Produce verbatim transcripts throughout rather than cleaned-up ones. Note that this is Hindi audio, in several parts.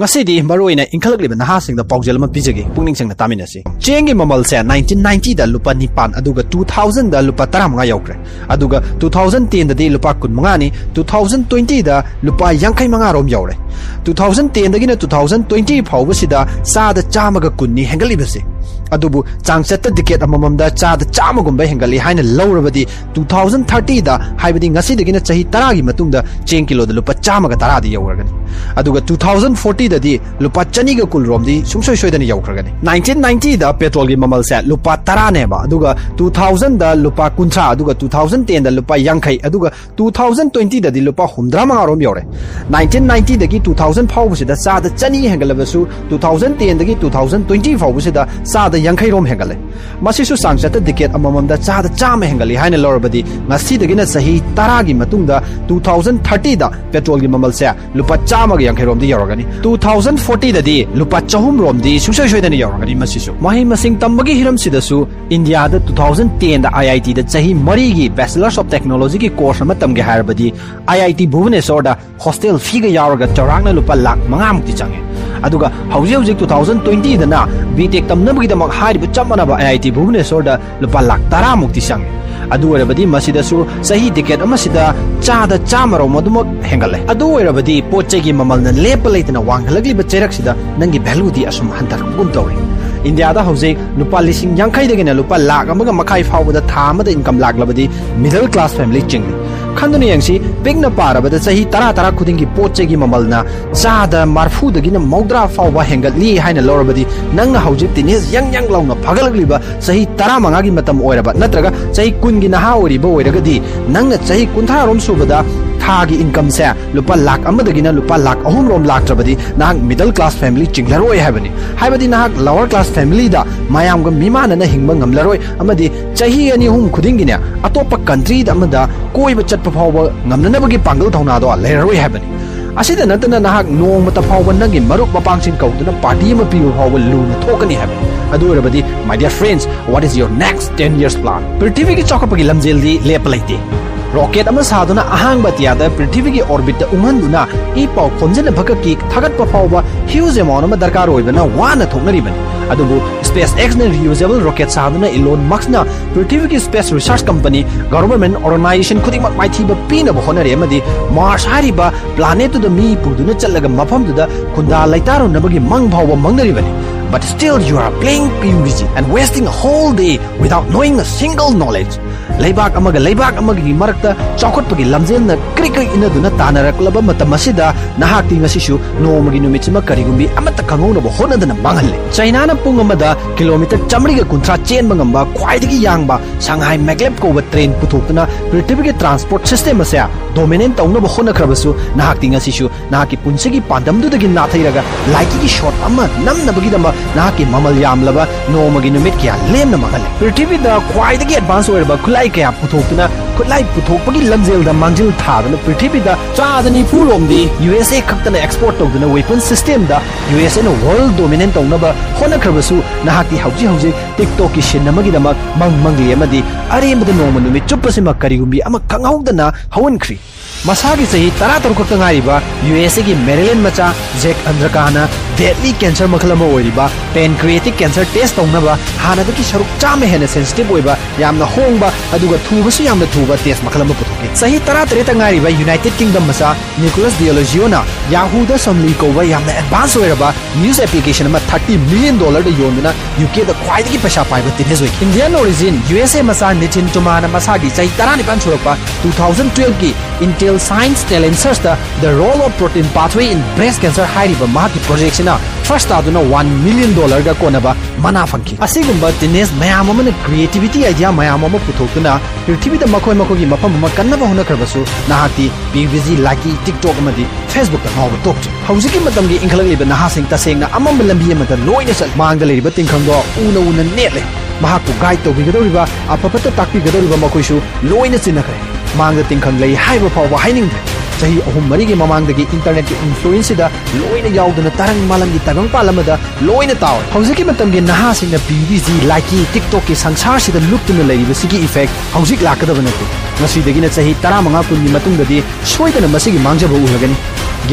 Ngasidi maroi na inkalakliba nahasing da paujal man pijagi pungning sing na tamina si chengi mamal se nineteen ninety da lupa nipan aduga two thousand da lupa taramnga yaukre aduga two thousand ten da de lupa kunmnga ni two thousand twenty da lupa yankai manga rom yaure two thousand ten da gina two thousand twenty phawasi da sa da chamaga kunni hengaliba si adubu changset ticket amamam da cha da chamagumba hengali haina lawrabadi two thousand thirty da haibadi ngasidi gina chahi tara gi matung da cheng kilo da lupa chamaga tara di yaurgani aduga two thousand forty दी लुपा चनी का कुल रोम दी सुमसोई सोइदनी यौखरगनी nineteen ninety दा पेट्रोल की ममल से लुपा तरा नेबा अदुगा two thousand दा लुपा कुंत्रा अदुगा two thousand ten दा लुपा यांखै अदुगा two thousand twenty दा दी लुपा हुमद्रा मंगा रोम यौरे nineteen ninety दा की two thousand फाव से दा सा दा चनी हेंगलबसु two thousand ten दा की two thousand twenty फाव से दा सा दा यांखै रोम हेंगले मसिसु सांगसत दिकेट अममम दा चा दा चा हेंगली हाइने लौरबदी नसी दगिना सही तरा गी मतुंग दा two thousand thirty दा पेट्रोल की ममल से लुपा चा मग यांखै रोम दी यौरगनी two thousand forty दा दी लुपा chahum rom दी सुसोई सोइदनी यौरगनी मसिसु माही मसिंग तंबगी हिरम सिदा सु इंडिया दा two thousand ten दा I I T दा चही मरी गी बैचलर्स ऑफ टेक्नोलॉजी की कोर्स म तमगे हारबदी I I T भुवनेश्वर दा हॉस्टल फी ग यौरग चौरांगना लुपा लाख मंगाम ती चांगे अदुगा हौजे हौजे two thousand twenty दा ना बीटेक तमनबगी दा मग हारि ब चमना ब I I T भुवनेश्वर दा लुपा लाख तारा मुक्ति चांगे अदुरबदी मसिदा सु सही टिकट मसिदा चा दा चा मरो मदुम हेंगले अदुरबदी पोचेगी ममल न लेप लेतना वांगलगली बचेरक सिदा नंगी वैल्यू दी असम हंतर गुम तोई इंडिया दा हौजे लुपा लिसिंग यांखै दगिना लुपा लाख अमगा मखाई फावदा थामा दा इनकम लागलबदी मिडिल क्लास फैमिली चिंग खंदुनी यांसी पिगना पारबदा सही तरा तरा खुदिंगी पोचेगी ममलना चा दा मारफु दगिना मौद्रा फावबा हेंगली हाइना लौरबदी नंग हौजे तिनेस यंग यंग लाउना फगलगलीबा सही तरा मंगागी मतम ओयरबा नत्रगा सही कुनगी नहा ओरिबो ओयरगदी नंग सही कुंथा रोम सुबदा थागी इनकम से लुपा लाख अमदगिना लुपा लाख अहुम रोम लाख त्रबदी नाग मिडल क्लास फैमिली चिंगलरोय हैबनी हाइबदी नाग लोअर क्लास फैमिली दा मायाम ग मिमान न हिंगम गमलरोय अमदी चही अनि हुम खुदिंगिना अतोप कंट्री दा अमदा कोई बचत पफाव गमननबगी पांगल थौना दो लेरोय हैबनी असे द नतन नाग नो मतफाव नंगि मरुक मपांसिन कौदना पार्टी म पिउ फाव लुन थोकनी हैबनी अदुरबदी my dear friends what is your next ten years plan पृथ्वी की चौकपगी लमजेल दी लेपलाइते रॉकेट अमर साधुना अहांग बतियादा पृथ्वी की ऑर्बिट उमंदुना ई पाव खोंजन भकक की थगत पफाव ह्यूज अमाउंट में दरकार होइबना वान थोंगरीबन अदुबु स्पेस एक्स ने रियूजेबल रॉकेट साधुना इलोन मक्सना पृथ्वी की space research company government organisation खुदिक माइथी ब पीन ब होनरे मदी मार्स हारिबा प्लेनेट द मी पुदुना चलगा मफम द खुंदा लाइतारो नबगी मंग भाव मंगरीबन But still you are playing P U B G and wasting a whole day without knowing a single knowledge. Laibak amaga laibak amagi marakta chokot pagi lamjen na krikri inaduna tanaraklaba matamasida nahakti ngasishu no magi numitchima karigumbi amata kangona bohonadana mangalle. China na pungamada kilometer chamriga kuntra chain bangamba kwaidigi yangba Shanghai Maglev koba train puthukna prithibige transport system asya dominant tauna bohona krabasu nahakti ngasishu nahaki punsigi pandamdu dagi nathairaga likey ki short amma namna bagi damba ना कि ममल यामलबा नोमगी नुमित किया लेम मगल पृथ्वी दा ख्वाइदगी एडवांस ओरबा खुलाई के आप पुथोकना खुलाई पुथोपगी लमजेल दा मंजिल थादन पृथ्वी दा चादनी पुलोमदी U S A खक्तन एक्सपोर्ट तोदन वेपन सिस्टम दा U S A नो वर्ल्ड डोमिनेंट तोनबा होनखरबसु नाहाकी हौजी हौजी टिकटॉक की शिनमगी दमा मंग मंगलियमदी अरेम द नोम नुमित चुपसिमा करिगुबी अम कंगौदना हवनखरी मसागी सही तरा तरुखत गाइबा U S A की मेरिलैंड मचा जैक अंद्रकाना डेडली कैंसर मखलम ओरिबा पेनक्रियाटिक कैंसर टेस्ट तौनबा हानादकी सरुक चामे हेने सेंसिटिव ओइबा यामना होंगबा अदुगा थुबसु यामना थुबा टेस्ट मखलम पुथोके सही तरा तरे तंगारिबा यूनाइटेड किंगडम मसा निकोलस डियोलजियोना याहूदा समली कोवा यामना एडवांस ओइरबा न्यूज एप्लीकेशन मा thirty million dollar द योनना यूके द क्वाइटगी पैसा पाइबा तिनेस ओइ Indian origin U S A मसा निचिन तुमाना मसागी सही तरा निपान छोरपा two thousand twelve की Intel Science Talent Search द द role of protein pathway in breast cancer हाइरिबा माकी प्रोजेक्शन फर्स्ट आदुना one million dollar का कोनबा मना फंकी असिगुंबा दिनेस मयामम ने क्रिएटिविटी आइडिया मयामम पुथोकना पृथ्वी द मखोय मखोगी मफम म कन्नबा होना करबसु नाहाती बीबीजी लाकी टिकटॉक मदी फेसबुक द हाव टोक हौजिकी मतमगी इंखलगी ब नहा सिंग तसेंग अमम लंबी मद लोयने सल मांगले रिब तिंखंगो उनो उनो नेले महाकु गाइड तो बिगदोरिबा अपपत ताकि गदोरिबा मखोयसु लोयने सिनखरे मांगले तिंखंगले हाइबो फाव हाइनिंग सही अहुम मरी के ममांग दगी इंटरनेट की इन्फ्लुएंस दा लोइन याउदना तरंग मालम की तरंग पालमदा लोइन ताव हौजे की मतम के नहा सिंग बीबीजी लाइकी टिकटॉक के संसार सिद लुप्त न लैबि सिगी इफेक्ट हौजे लाकदा बने नसी दगी न सही तरा मंगा कुनि मतम ददी सोइदन मसी की मांगजा बहु लगन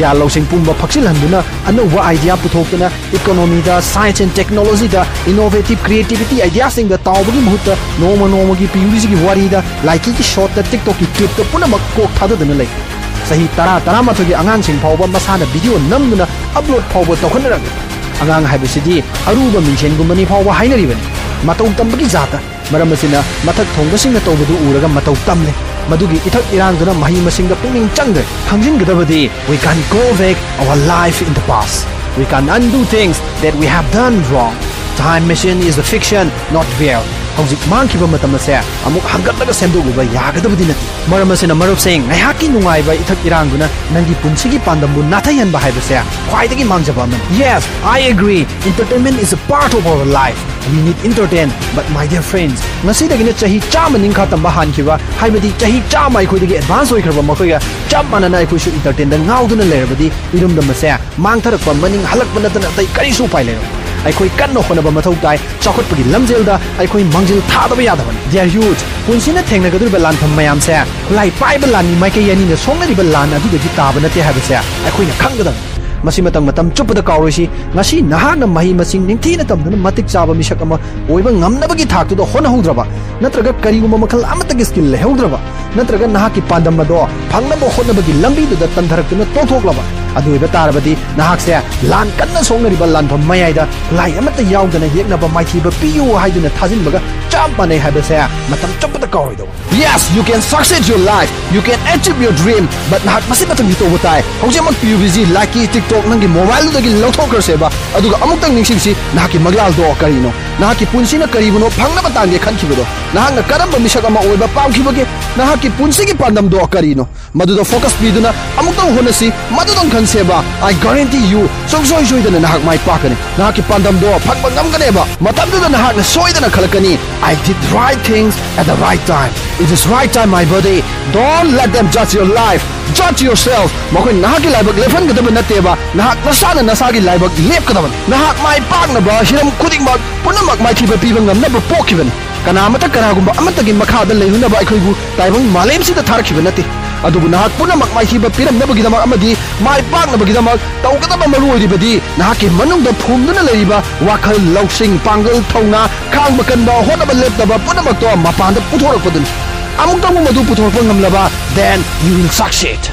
ꯒ꯭ꯌꯥꯟ ꯂꯧꯁꯤꯡ ꯄꯨꯝꯕ ꯐꯛꯁꯤꯜꯍꯟꯗꯨꯅ ꯑꯅꯧꯕ ꯑꯥꯏꯗꯤꯌꯥ ꯄꯨꯊꯣꯛꯇꯨꯅ ꯏꯀꯣꯅꯣꯃꯤꯗ ꯁꯥꯏꯟꯁ ꯑꯦꯟ ꯇꯦꯛꯅꯣꯂꯣꯖꯤꯗ ꯏꯅꯣꯚꯦꯇꯤꯕ ꯀ꯭ꯔꯤꯌꯦꯇꯤꯕꯤꯇꯤ ꯑꯥꯏꯗꯤꯌꯥꯁꯤꯡꯗ ꯇꯥꯎꯕꯒꯤ ꯃꯍꯨꯠꯇ ꯅꯣꯡꯃ ꯅꯣꯡꯃꯒꯤ ꯄꯤꯌꯨꯔꯤꯁꯤꯒꯤ ꯋꯥꯔꯤꯗ ꯂꯥꯏꯀꯤꯒꯤ ꯁꯣꯠꯇ ꯇꯤꯛꯇꯣꯛꯀꯤ ꯀ꯭ꯂꯤꯞꯇ ꯄꯨꯝꯅꯃꯛ ꯀꯣꯛ ꯊꯥꯗꯗꯨꯅ ꯂꯩ सही तरह तरह मत आगांग फाव मसान भिडियो नम्दुना अपलोड फाव तौखनरंगे आगांग है अरूब मिशेंगुमनी फाव है मतौ तंबगी जात मरम मथक थोंबसिंग तौबदु उरग मतौ तमले मधुगी इथक इरांगदुना मही मसिंग पुनिंग चंगदे खंजिनगदबदी we can go back our life in the past we can undo things that we have done wrong time machine is a fiction not real हजिक मांगीब मतमसे अमुक हंगटलग सेंदोगुब यागदबदी नति मरमसेना मरुपसें नहाकी नुंगाइबा इथक इरांगुना नंगी पुंसिगी पांदमबु नाथायनबा हाइबसे ख्वाइदगी मांगजबम yes I agree entertainment is a part of our life we need entertain but my dear friends नसीदगिने चही चाम निंखा तंबा हानखिबा हाइबदी चही चाम आइखोइदगी एडवांस होइखरबा मखोया चाम मानना आइखोइसु एंटरटेन द गाउदुना लेरबदी इरुमदमसे मांगथरकबा मनिंग हलकबा नतन अतै करिसु पाइलेरो अखोई कन्नो होनब मथौ ताई चौखटपगी लमजेलदा अखोई मंजिल थादब यादवन देयर ह्यूज पुंसिना थेंगनगदुरब लानथम मयामसे लाई पाइब लानी माइके यानीने सोंगरिब लान अदुदगी ताब नते हाबसे अखोईना खंगदन मसी मतम मतम चुपद कावरोसी ngasi nahana mahi masing ningthina tamduna matik chaba mishakama oiba ngamnabagi thaktudo hona hudraba natraga kariguma makhal amatagi skill lehudraba natraga nahaki pandamado phangnabo honabagi lambiduda tandharakuna tothoklaba adu eba tarabadi nahakse lan kanna songnariba lan phamayaida lai amata yaudana yeknaba maithiba piyu haiduna thajinbaga champane habase matam chupda kawido yes you can succeed your life you can achieve your dream but nahat masi matam hito botai haujemak piyu busy laki TikTok nangi mobile dagi lauthokar seba aduga amutang ningsingsi nahaki magral do karino nahaki punsina karibuno phangna batang ge khankibodo nahanga karamba mishakama oiba pamkhibage nahaki punsigi pandam do karino maduda focus biduna amutang honasi madudang khanseba I guarantee you soksoi joidana nahak mai pakane nahaki pandam do phakba ngamganeba matamduda nahakna soidana khalakani I did right things at the right time it is right time my buddy don't let them judge your life judge yourself mokoi nahaki laibak lefan gadaba nateba nahak nasana nasagi laibak lepkadaba nahak mai paknaba hiram khudingba punamak mai thiba pibang namna pokiban kana mata kana gumba amata gi makhada leihuna ba ikhoibu taibang malem sida tharkhiba nate adubu nahak punamak mai thiba piram nabagidama amadi mai paknabagidama tawgadaba maru oidibadi nahaki manungda phumduna leiba wakhal lausing pangal thauna khangba kanba honaba lepdaba punamak to mapanda puthorakpadun amuk tamu madu puthorpa ngamlaba then you will succeed